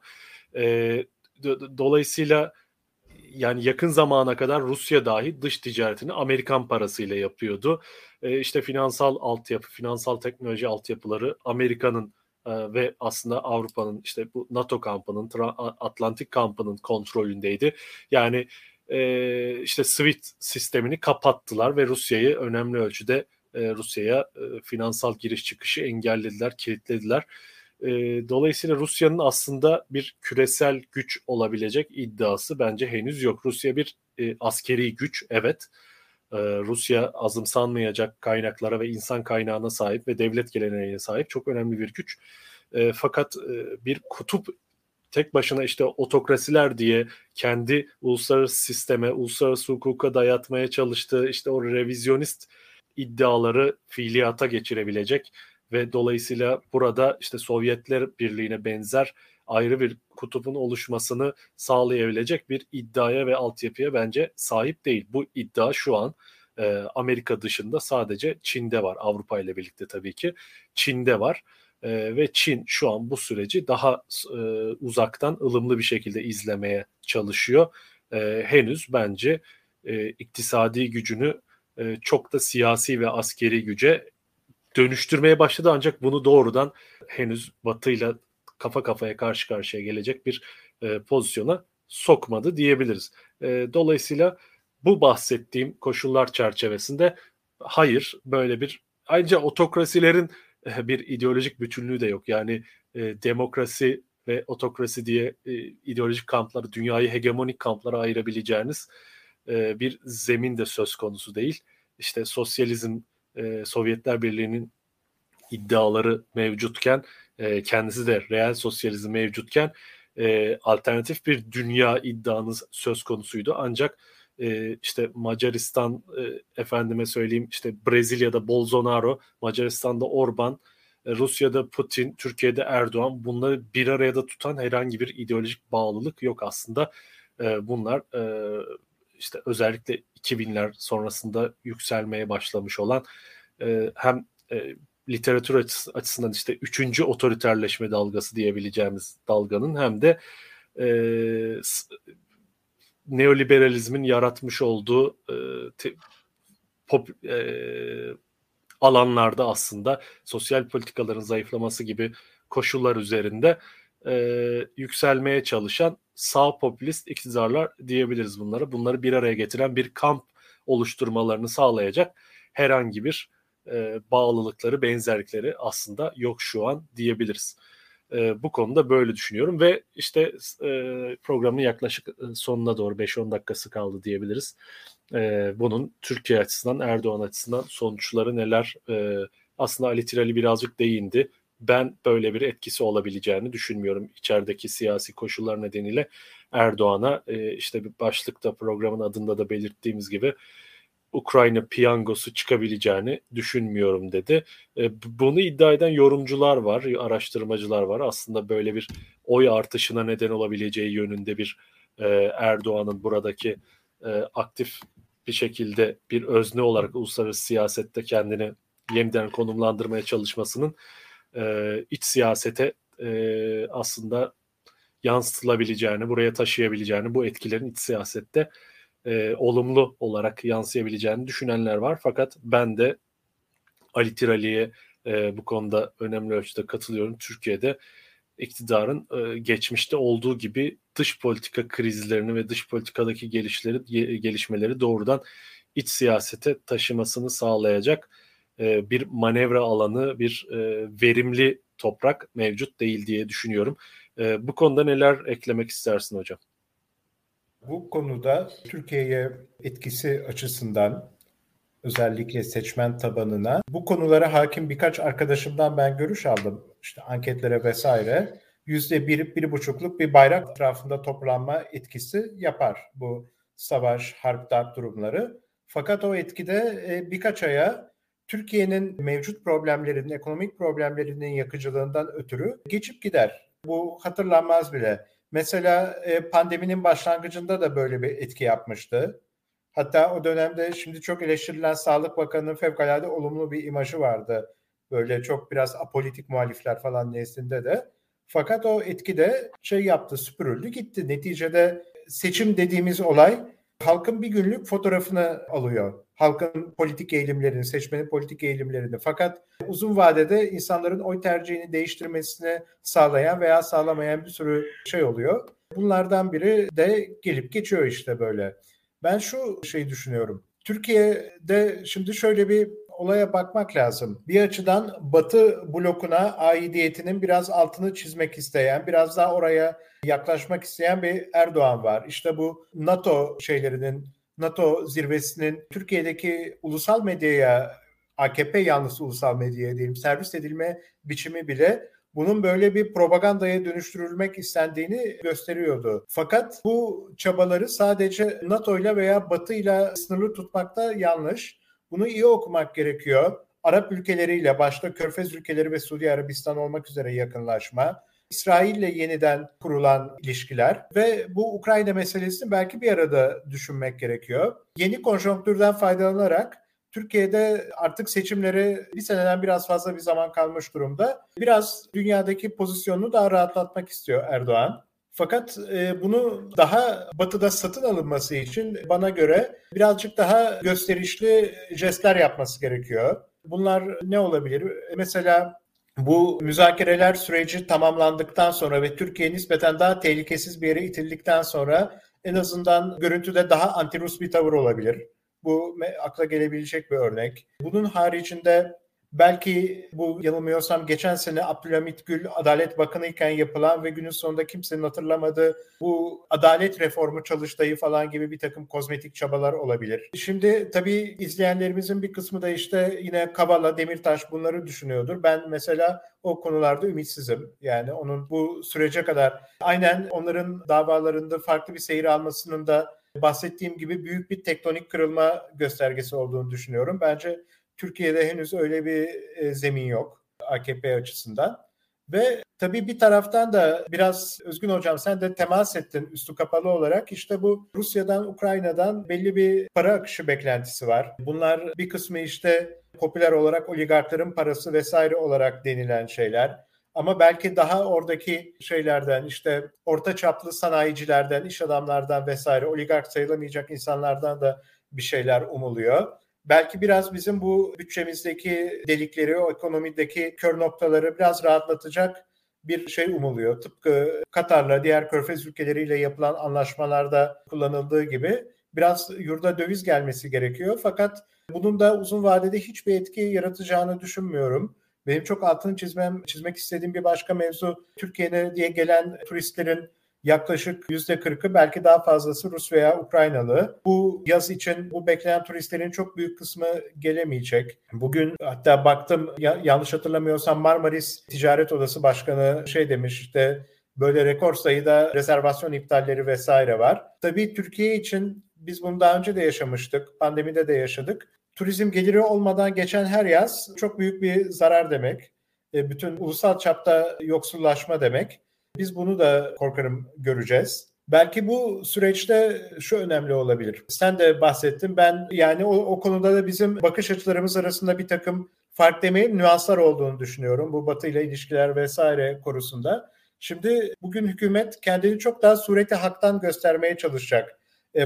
Dolayısıyla yani yakın zamana kadar Rusya dahi dış ticaretini Amerikan parasıyla yapıyordu. İşte finansal altyapı, finansal teknoloji altyapıları Amerika'nın ve aslında Avrupa'nın, işte bu NATO kampının, Atlantik kampının kontrolündeydi. Yani işte SWIFT sistemini kapattılar ve Rusya'yı önemli ölçüde Rusya'ya finansal giriş çıkışı engellediler, kilitlediler. Dolayısıyla Rusya'nın aslında bir küresel güç olabilecek iddiası bence henüz yok. Rusya bir askeri güç, evet. Rusya azımsanmayacak kaynaklara ve insan kaynağına sahip ve devlet geleneğine sahip çok önemli bir güç. Fakat bir kutup tek başına işte otokrasiler diye kendi uluslararası sisteme, uluslararası hukuka dayatmaya çalıştığı işte o revizyonist iddiaları fiiliyata geçirebilecek ve dolayısıyla burada işte Sovyetler Birliği'ne benzer ayrı bir kutubun oluşmasını sağlayabilecek bir iddiaya ve altyapıya bence sahip değil. Bu iddia şu an Amerika dışında sadece Çin'de var. Avrupa ile birlikte tabii ki Çin'de var. ve Çin şu an bu süreci daha uzaktan ılımlı bir şekilde izlemeye çalışıyor. Henüz bence iktisadi gücünü çok da siyasi ve askeri güce dönüştürmeye başladı, ancak bunu doğrudan henüz Batı'yla kafa kafaya karşı karşıya gelecek bir pozisyona sokmadı diyebiliriz. Dolayısıyla bu bahsettiğim koşullar çerçevesinde hayır, böyle bir, ayrıca otokrasilerin bir ideolojik bütünlüğü de yok. Yani demokrasi ve otokrasi diye ideolojik kampları, dünyayı hegemonik kamplara ayırabileceğiniz bir zemin de söz konusu değil. İşte sosyalizm, Sovyetler Birliği'nin iddiaları mevcutken, kendisi de real sosyalizm mevcutken alternatif bir dünya iddianız söz konusuydu. Ancak işte Macaristan, efendime söyleyeyim, işte Brezilya'da Bolsonaro, Macaristan'da Orban, Rusya'da Putin, Türkiye'de Erdoğan, bunları bir araya da tutan herhangi bir ideolojik bağlılık yok aslında. Bunlar işte özellikle 2000'ler sonrasında yükselmeye başlamış olan, hem literatür açısından işte 3. otoriterleşme dalgası diyebileceğimiz dalganın, hem de neoliberalizmin yaratmış olduğu alanlarda aslında sosyal politikaların zayıflaması gibi koşullar üzerinde yükselmeye çalışan sağ popülist iktidarlar diyebiliriz bunlara. Bunları bir araya getiren bir kamp oluşturmalarını sağlayacak herhangi bir bağlılıkları, benzerlikleri aslında yok şu an diyebiliriz. Bu konuda böyle düşünüyorum ve işte programın yaklaşık sonuna doğru 5-10 dakikası kaldı diyebiliriz. Bunun Türkiye açısından, Erdoğan açısından sonuçları neler? Aslında Ali Tireli birazcık değindi. Ben böyle bir etkisi olabileceğini düşünmüyorum. İçerideki siyasi koşullar nedeniyle Erdoğan'a, işte bir başlıkta, programın adında da belirttiğimiz gibi, Ukrayna piyangosu çıkabileceğini düşünmüyorum dedi. Bunu iddia eden yorumcular var, araştırmacılar var. Aslında böyle bir oy artışına neden olabileceği yönünde bir Erdoğan'ın buradaki aktif bir şekilde bir özne olarak uluslararası siyasette kendini yeniden konumlandırmaya çalışmasının iç siyasete aslında yansıtılabileceğini, buraya taşıyabileceğini, bu etkilerin iç siyasette olumlu olarak yansıyabileceğini düşünenler var. Fakat ben de Ali Tireli'ye bu konuda önemli ölçüde katılıyorum. Türkiye'de iktidarın geçmişte olduğu gibi dış politika krizlerini ve dış politikadaki gelişmeleri doğrudan iç siyasete taşımasını sağlayacak bir manevra alanı, bir verimli toprak mevcut değil diye düşünüyorum. Bu konuda neler eklemek istersin hocam? Bu konuda Türkiye'ye etkisi açısından, özellikle seçmen tabanına, bu konulara hakim birkaç arkadaşımdan ben görüş aldım. İşte anketlere vesaire. %1-1,5'luk bir bayrak etrafında toplanma etkisi yapar bu savaş, harp, darp durumları. Fakat o etkide birkaç aya Türkiye'nin mevcut problemlerinin, ekonomik problemlerinin yakıcılığından ötürü geçip gider. Bu hatırlanmaz bile. Mesela pandeminin başlangıcında da böyle bir etki yapmıştı. Hatta o dönemde şimdi çok eleştirilen Sağlık Bakanı'nın fevkalade olumlu bir imajı vardı. Böyle çok biraz apolitik muhalifler falan nezdinde de. Fakat o etki de şey yaptı, süpürüldü gitti. Neticede seçim dediğimiz olay halkın bir günlük fotoğrafını alıyor. Halkın politik eğilimlerini, seçmenin politik eğilimlerini. Fakat uzun vadede insanların oy tercihini değiştirmesini sağlayan veya sağlamayan bir sürü şey oluyor. Bunlardan biri de gelip geçiyor işte böyle. Ben şu şeyi düşünüyorum. Türkiye'de şimdi şöyle bir olaya bakmak lazım. Bir açıdan Batı blokuna aidiyetinin biraz altını çizmek isteyen, biraz daha oraya yaklaşmak isteyen bir Erdoğan var. İşte bu NATO zirvesinin Türkiye'deki ulusal medyaya, AKP yanlısı ulusal medyaya diyelim, servis edilme biçimi bile bunun böyle bir propagandaya dönüştürülmek istendiğini gösteriyordu. Fakat bu çabaları sadece NATO'yla veya Batı'yla sınırlı tutmak da yanlış. Bunu iyi okumak gerekiyor. Arap ülkeleriyle, başta Körfez ülkeleri ve Suudi Arabistan olmak üzere yakınlaşma, İsrail'le yeniden kurulan ilişkiler ve bu Ukrayna meselesini belki bir arada düşünmek gerekiyor. Yeni konjonktürden faydalanarak Türkiye'de artık seçimleri bir seneden biraz fazla bir zaman kalmış durumda. Biraz dünyadaki pozisyonunu daha rahatlatmak istiyor Erdoğan. Fakat bunu daha Batı'da satın alınması için bana göre birazcık daha gösterişli jestler yapması gerekiyor. Bunlar ne olabilir? Mesela bu müzakereler süreci tamamlandıktan sonra ve Türkiye nispeten daha tehlikesiz bir yere itildikten sonra en azından görüntüde daha anti-Rus bir tavır olabilir. Bu akla gelebilecek bir örnek. Bunun haricinde belki bu yanılmıyorsam geçen sene Abdülhamit Gül Adalet Bakanı iken yapılan ve günün sonunda kimsenin hatırlamadığı bu adalet reformu çalıştayı falan gibi bir takım kozmetik çabalar olabilir. Şimdi tabii izleyenlerimizin bir kısmı da işte yine Kavala, Demirtaş bunları düşünüyordur. Ben mesela o konularda ümitsizim. Yani onun bu sürece kadar aynen onların davalarında farklı bir seyir almasının da bahsettiğim gibi büyük bir tektonik kırılma göstergesi olduğunu düşünüyorum. Bence Türkiye'de henüz öyle bir zemin yok AKP açısından. Ve tabii bir taraftan da biraz Özgün Hocam sen de temas ettin üstü kapalı olarak. İşte bu Rusya'dan, Ukrayna'dan belli bir para akışı beklentisi var. Bunlar bir kısmı işte popüler olarak oligarkların parası vesaire olarak denilen şeyler. Ama belki daha oradaki şeylerden işte orta çaplı sanayicilerden, iş adamlardan vesaire oligark sayılamayacak insanlardan da bir şeyler umuluyor. Belki biraz bizim bu bütçemizdeki delikleri, o ekonomideki kör noktaları biraz rahatlatacak bir şey umuluyor. Tıpkı Katar'la diğer Körfez ülkeleriyle yapılan anlaşmalarda kullanıldığı gibi biraz yurda döviz gelmesi gerekiyor. Fakat bunun da uzun vadede hiçbir etki yaratacağını düşünmüyorum. Benim çok altını çizmek istediğim bir başka mevzu Türkiye'ye diye gelen turistlerin yaklaşık %40'ı belki daha fazlası Rus veya Ukraynalı. Bu yaz için bu beklenen turistlerin çok büyük kısmı gelemeyecek. Bugün hatta baktım yanlış hatırlamıyorsam Marmaris Ticaret Odası Başkanı demiş işte böyle rekor sayıda rezervasyon iptalleri vesaire var. Tabii Türkiye için biz bunu daha önce de yaşamıştık, pandemide de yaşadık. Turizm geliri olmadan geçen her yaz çok büyük bir zarar demek. Bütün ulusal çapta yoksullaşma demek. Biz bunu da korkarım göreceğiz. Belki bu süreçte şu önemli olabilir. Sen de bahsettin. Ben yani o konuda da bizim bakış açılarımız arasında bir takım fark demeyeyim nüanslar olduğunu düşünüyorum. Bu Batı ile ilişkiler vesaire konusunda. Şimdi bugün hükümet kendini çok daha sureti haktan göstermeye çalışacak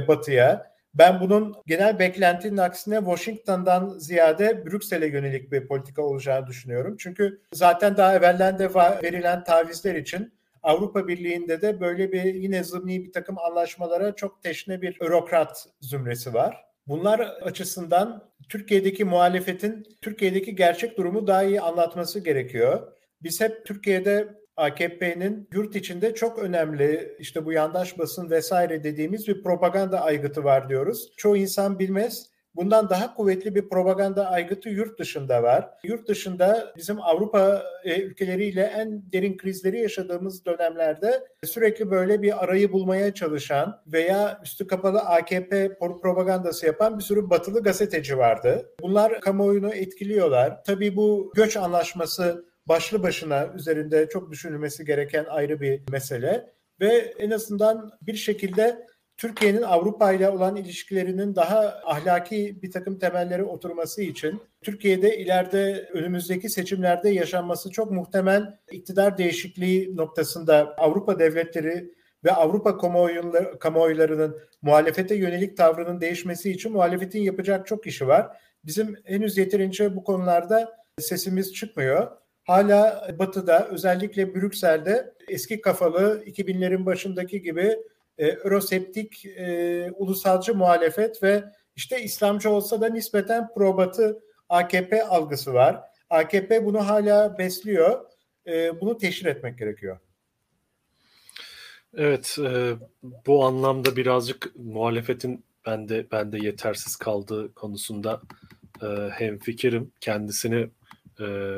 Batı'ya. Ben bunun genel beklentinin aksine Washington'dan ziyade Brüksel'e yönelik bir politika olacağını düşünüyorum. Çünkü zaten daha evvelden de verilen tavizler için Avrupa Birliği'nde de böyle bir yine zımni bir takım anlaşmalara çok teşne bir bürokrat zümresi var. Bunlar açısından Türkiye'deki muhalefetin Türkiye'deki gerçek durumu daha iyi anlatması gerekiyor. Biz hep Türkiye'de AKP'nin yurt içinde çok önemli işte bu yandaş basın vesaire dediğimiz bir propaganda aygıtı var diyoruz. Çoğu insan bilmez. Bundan daha kuvvetli bir propaganda aygıtı yurt dışında var. Yurt dışında bizim Avrupa ülkeleriyle en derin krizleri yaşadığımız dönemlerde sürekli böyle bir arayı bulmaya çalışan veya üstü kapalı AKP propagandası yapan bir sürü batılı gazeteci vardı. Bunlar kamuoyunu etkiliyorlar. Tabii bu göç anlaşması başlı başına üzerinde çok düşünülmesi gereken ayrı bir mesele ve en azından bir şekilde Türkiye'nin Avrupa ile olan ilişkilerinin daha ahlaki bir takım temelleri oturması için Türkiye'de ileride önümüzdeki seçimlerde yaşanması çok muhtemel iktidar değişikliği noktasında Avrupa devletleri ve Avrupa kamuoylarının muhalefete yönelik tavrının değişmesi için muhalefetin yapacak çok işi var. Bizim henüz yeterince bu konularda sesimiz çıkmıyor. Hala Batı'da özellikle Brüksel'de eski kafalı 2000'lerin başındaki gibi euroseptik, ulusalcı muhalefet ve işte İslamcı olsa da nispeten pro-Batı AKP algısı var. AKP bunu hala besliyor. Bunu teşhir etmek gerekiyor. Evet, bu anlamda birazcık muhalefetin ben de yetersiz kaldığı konusunda hemfikirim. Kendisini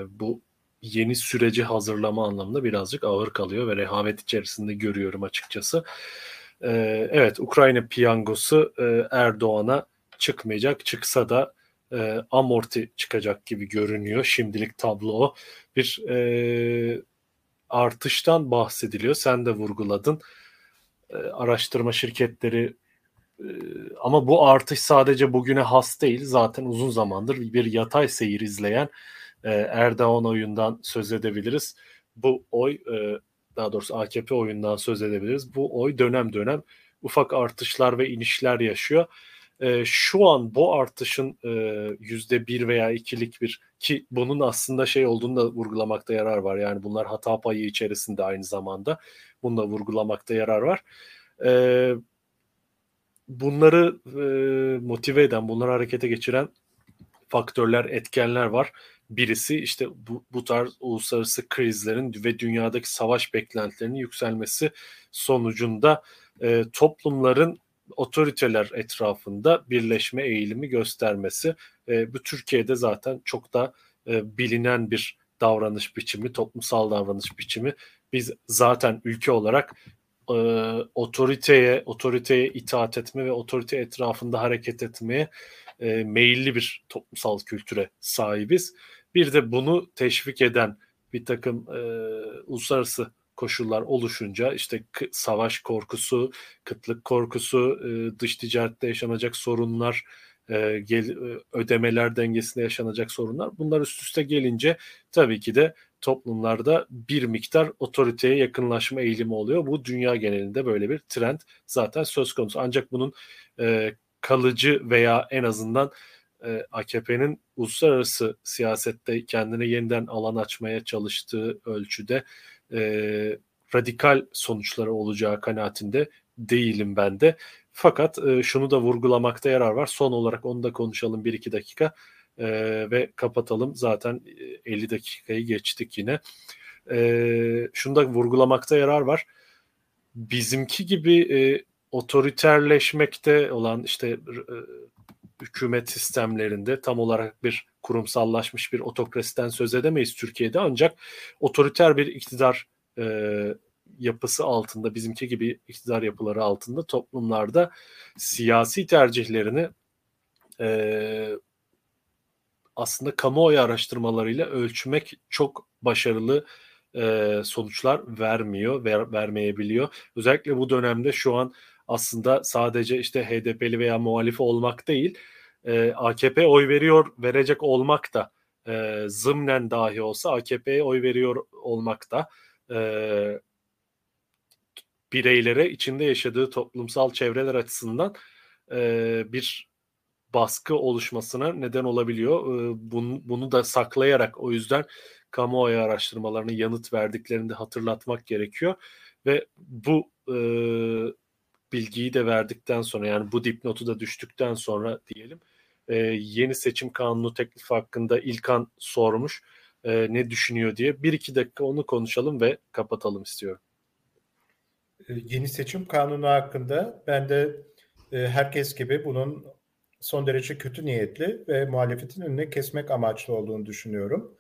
bu yeni süreci hazırlama anlamında birazcık ağır kalıyor ve rehavet içerisinde görüyorum açıkçası. Evet, Ukrayna piyangosu Erdoğan'a çıkmayacak. Çıksa da amorti çıkacak gibi görünüyor. Şimdilik tablo o. Bir artıştan bahsediliyor. Sen de vurguladın. Araştırma şirketleri Ama bu artış sadece bugüne has değil. Zaten uzun zamandır bir yatay seyir izleyen Erdoğan oyundan söz edebiliriz. Bu oy, daha doğrusu AKP oyundan söz edebiliriz. Bu oy dönem dönem ufak artışlar ve inişler yaşıyor. Şu an bu artışın %1 veya 2'lik bir, ki bunun aslında şey olduğunu da vurgulamakta yarar var. Yani bunlar hata payı içerisinde aynı zamanda. Bunu da vurgulamakta yarar var. Bunları motive eden, bunları harekete geçiren faktörler, etkenler var. Birisi işte bu tarz uluslararası krizlerin ve dünyadaki savaş beklentilerinin yükselmesi sonucunda toplumların otoriteler etrafında birleşme eğilimi göstermesi. Bu Türkiye'de zaten çok da bilinen bir davranış biçimi, toplumsal davranış biçimi. Biz zaten ülke olarak otoriteye itaat etme ve otorite etrafında hareket etmeye meyilli bir toplumsal kültüre sahibiz. Bir de bunu teşvik eden bir takım uluslararası koşullar oluşunca, işte savaş korkusu, kıtlık korkusu, dış ticarette yaşanacak sorunlar, ödemeler dengesinde yaşanacak sorunlar, bunlar üst üste gelince tabii ki de toplumlarda bir miktar otoriteye yakınlaşma eğilimi oluyor. Bu dünya genelinde böyle bir trend zaten söz konusu. Ancak bunun kalıcı veya en azından AKP'nin uluslararası siyasette kendine yeniden alan açmaya çalıştığı ölçüde radikal sonuçları olacağı kanaatinde değilim ben de. Fakat şunu da vurgulamakta yarar var. Son olarak onu da konuşalım 1-2 dakika ve kapatalım. Zaten 50 dakikayı geçtik yine. Şunu da vurgulamakta yarar var. Bizimki gibi otoriterleşmekte olan işte hükümet sistemlerinde tam olarak bir kurumsallaşmış bir otokrasiden söz edemeyiz Türkiye'de, ancak otoriter bir iktidar yapısı altında, bizimki gibi iktidar yapıları altında toplumlarda siyasi tercihlerini aslında kamuoyu araştırmalarıyla ölçmek çok başarılı sonuçlar vermiyor, vermeyebiliyor. Özellikle bu dönemde şu an aslında sadece işte HDP'li veya muhalif olmak değil, AKP oy veriyor, verecek olmak da zımnen dahi olsa AKP'ye oy veriyor olmak da bireylere içinde yaşadığı toplumsal çevreler açısından bir baskı oluşmasına neden olabiliyor. Bunu da saklayarak, o yüzden kamuoyu araştırmalarını yanıt verdiklerinde hatırlatmak gerekiyor ve bu bilgiyi de verdikten sonra, yani bu dipnotu da düştükten sonra diyelim, yeni seçim kanunu teklifi hakkında İlkan sormuş ne düşünüyor diye. 1-2 dakika onu konuşalım ve kapatalım istiyorum. Yeni seçim kanunu hakkında ben de herkes gibi bunun son derece kötü niyetli ve muhalefetin önüne kesmek amaçlı olduğunu düşünüyorum.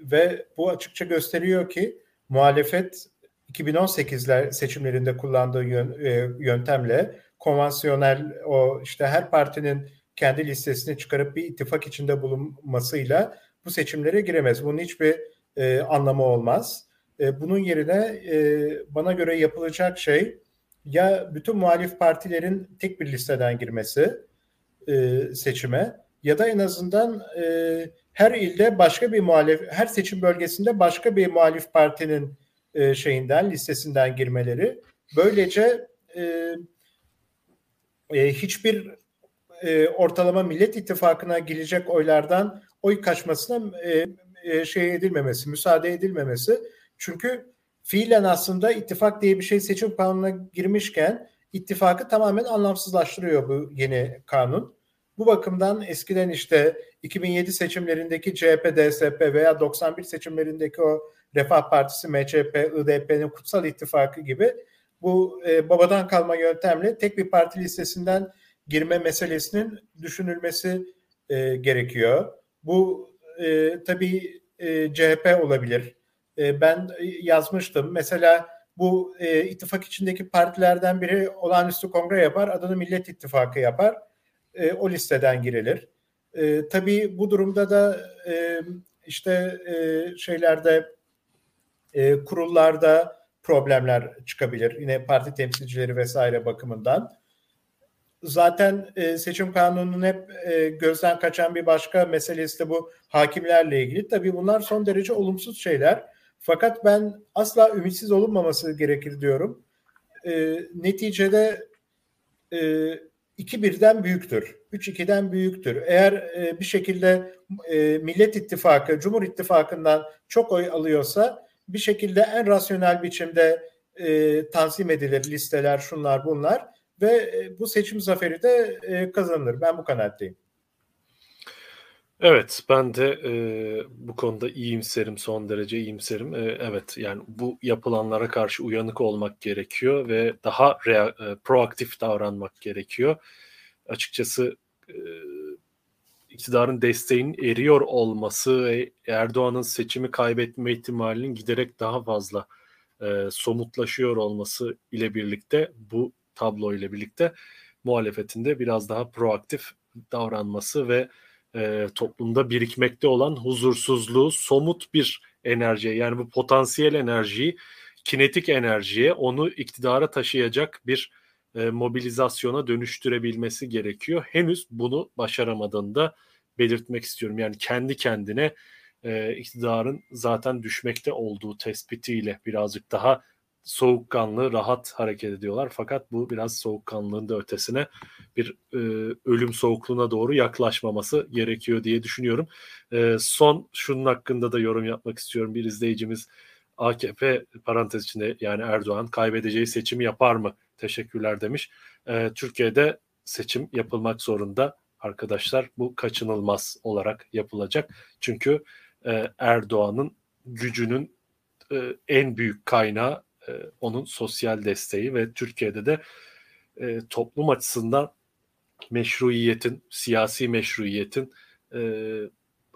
Ve bu açıkça gösteriyor ki muhalefet 2018'ler seçimlerinde kullandığı yöntemle konvansiyonel, o işte her partinin kendi listesini çıkarıp bir ittifak içinde bulunmasıyla bu seçimlere giremez. Bunun hiçbir anlamı olmaz. Bunun yerine bana göre yapılacak şey ya bütün muhalif partilerin tek bir listeden girmesi seçime, ya da en azından her ilde başka bir muhalif, her seçim bölgesinde başka bir muhalif partinin listesinden girmeleri. Böylece hiçbir ortalama Millet İttifakı'na gelecek oylardan oy kaçmasına edilmemesi, müsaade edilmemesi. Çünkü fiilen aslında ittifak diye bir şey seçim kanununa girmişken ittifakı tamamen anlamsızlaştırıyor bu yeni kanun. Bu bakımdan eskiden işte 2007 seçimlerindeki CHP, DSP veya 91 seçimlerindeki o Refah Partisi, MHP, IDP'nin kutsal ittifakı gibi bu babadan kalma yöntemle tek bir parti listesinden girme meselesinin düşünülmesi gerekiyor. Bu tabii CHP olabilir. Ben yazmıştım. Mesela bu ittifak içindeki partilerden biri olağanüstü kongre yapar, adını Millet İttifakı yapar. O listeden girilir. Tabii bu durumda da kurullarda problemler çıkabilir. Yine parti temsilcileri vesaire bakımından. zaten seçim kanununun hep gözden kaçan bir başka meselesi de bu hakimlerle ilgili. Tabii bunlar son derece olumsuz şeyler. Fakat ben asla ümitsiz olunmaması gerekir diyorum. Neticede 2-1'den büyüktür. 3-2'den büyüktür. Eğer bir şekilde Millet İttifakı, Cumhur İttifakı'ndan çok oy alıyorsa bir şekilde en rasyonel biçimde tanzim edilir listeler, şunlar bunlar ve bu seçim zaferi de kazanılır. Ben bu kanaatteyim. Evet, ben de bu konuda iyimserim, son derece iyimserim. Evet, yani bu yapılanlara karşı uyanık olmak gerekiyor ve daha proaktif davranmak gerekiyor. Açıkçası iktidarın desteğinin eriyor olması ve Erdoğan'ın seçimi kaybetme ihtimalinin giderek daha fazla somutlaşıyor olması ile birlikte, bu tablo ile birlikte muhalefetin de biraz daha proaktif davranması ve toplumda birikmekte olan huzursuzluğu somut bir enerjiye, yani bu potansiyel enerjiyi kinetik enerjiye, onu iktidara taşıyacak bir mobilizasyona dönüştürebilmesi gerekiyor. Henüz bunu başaramadığını da belirtmek istiyorum. Yani kendi kendine iktidarın zaten düşmekte olduğu tespitiyle birazcık daha soğukkanlı, rahat hareket ediyorlar. Fakat bu biraz soğukkanlılığın da ötesine, bir ölüm soğukluğuna doğru yaklaşmaması gerekiyor diye düşünüyorum. Son şunun hakkında da yorum yapmak istiyorum. Bir izleyicimiz AKP parantez içinde, yani Erdoğan kaybedeceği seçimi yapar mı? Teşekkürler demiş. Türkiye'de seçim yapılmak zorunda arkadaşlar. Bu kaçınılmaz olarak yapılacak. Çünkü Erdoğan'ın gücünün en büyük kaynağı onun sosyal desteği ve Türkiye'de de toplum açısından meşruiyetin, siyasi meşruiyetin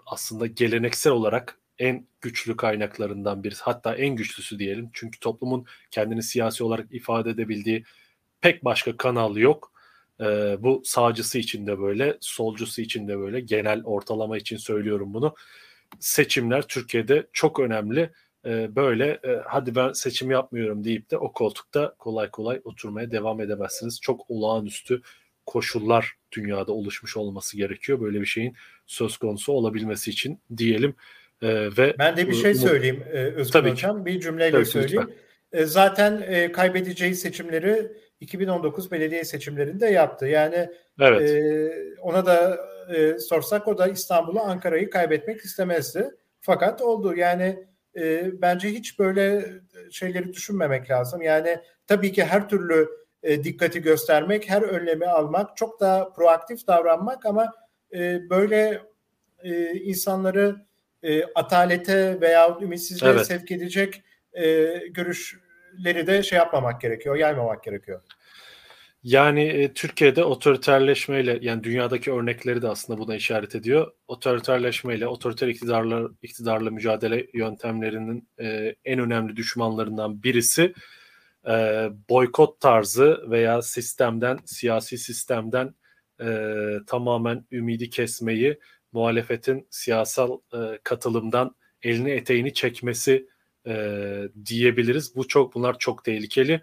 aslında geleneksel olarak en güçlü kaynaklarından birisi. Hatta en güçlüsü diyelim. Çünkü toplumun kendini siyasi olarak ifade edebildiği pek başka kanal yok. Bu sağcısı için de böyle, solcusu için de böyle. Genel ortalama için söylüyorum bunu. Seçimler Türkiye'de çok önemli. Böyle hadi ben seçim yapmıyorum deyip de o koltukta kolay kolay oturmaya devam edemezsiniz. Çok olağanüstü koşullar dünyada oluşmuş olması gerekiyor böyle bir şeyin söz konusu olabilmesi için diyelim. Ve ben de bir şey söyleyeyim Özgür Hocam. Bir cümleyle tabii söyleyeyim. Zaten kaybedeceği seçimleri 2019 belediye seçimlerinde yaptı. Yani evet. Ona da sorsak o da İstanbul'u, Ankara'yı kaybetmek istemezdi. Fakat oldu. Yani bence hiç böyle şeyleri düşünmemek lazım. Yani tabii ki her türlü dikkati göstermek, her önlemi almak, çok daha proaktif davranmak ama böyle insanları atalete veya ümitsizliğe sevk edecek görüşleri de yapmamak gerekiyor, yaymamak gerekiyor. Yani Türkiye'de otoriterleşmeyle, yani dünyadaki örnekleri de aslında buna işaret ediyor. Otoriterleşmeyle, otoriter iktidarla mücadele yöntemlerinin en önemli düşmanlarından birisi boykot tarzı veya sistemden, siyasi sistemden tamamen ümidi kesmeyi, muhalefetin siyasal katılımdan elini eteğini çekmesi diyebiliriz. Bunlar çok tehlikeli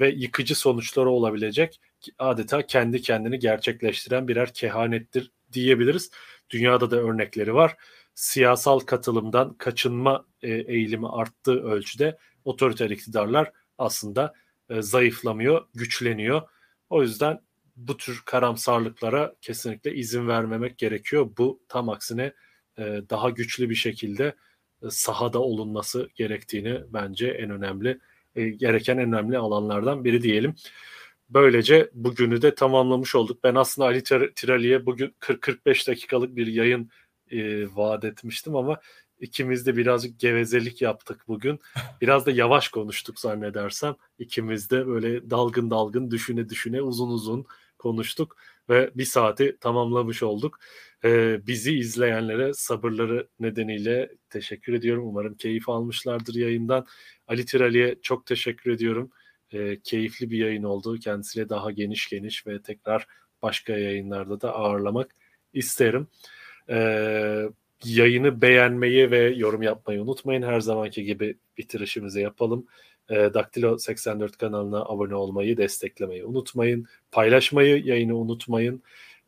ve yıkıcı sonuçları olabilecek, adeta kendi kendini gerçekleştiren birer kehanettir diyebiliriz. Dünyada da örnekleri var. Siyasal katılımdan kaçınma eğilimi arttığı ölçüde otoriter iktidarlar aslında zayıflamıyor, güçleniyor. O yüzden bu tür karamsarlıklara kesinlikle izin vermemek gerekiyor. Bu tam aksine daha güçlü bir şekilde sahada olunması gerektiğini, bence en önemli gereken en önemli alanlardan biri diyelim. Böylece bugünü de tamamlamış olduk. Ben aslında Ali Tireli'ye bugün 40-45 dakikalık bir yayın vaat etmiştim ama ikimiz de birazcık gevezelik yaptık bugün. Biraz da yavaş konuştuk zannedersem. İkimiz de böyle dalgın dalgın, düşüne düşüne, uzun uzun konuştuk ve bir saati tamamlamış olduk. Bizi izleyenlere sabırları nedeniyle teşekkür ediyorum. Umarım keyif almışlardır yayından. Ali Tireli'ye çok teşekkür ediyorum. Keyifli bir yayın oldu. Kendisiyle daha geniş geniş ve tekrar başka yayınlarda da ağırlamak isterim. Yayını beğenmeyi ve yorum yapmayı unutmayın. Her zamanki gibi bitirişimizi yapalım. Daktilo 84 kanalına abone olmayı, desteklemeyi unutmayın. Paylaşmayı, yayını unutmayın.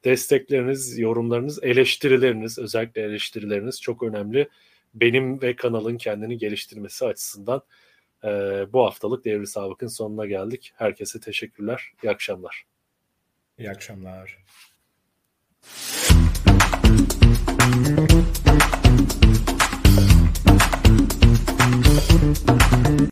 Destekleriniz, yorumlarınız, eleştirileriniz, özellikle eleştirileriniz çok önemli. Benim ve kanalın kendini geliştirmesi açısından bu haftalık Devri Sabık'ın sonuna geldik. Herkese teşekkürler. İyi akşamlar. İyi akşamlar.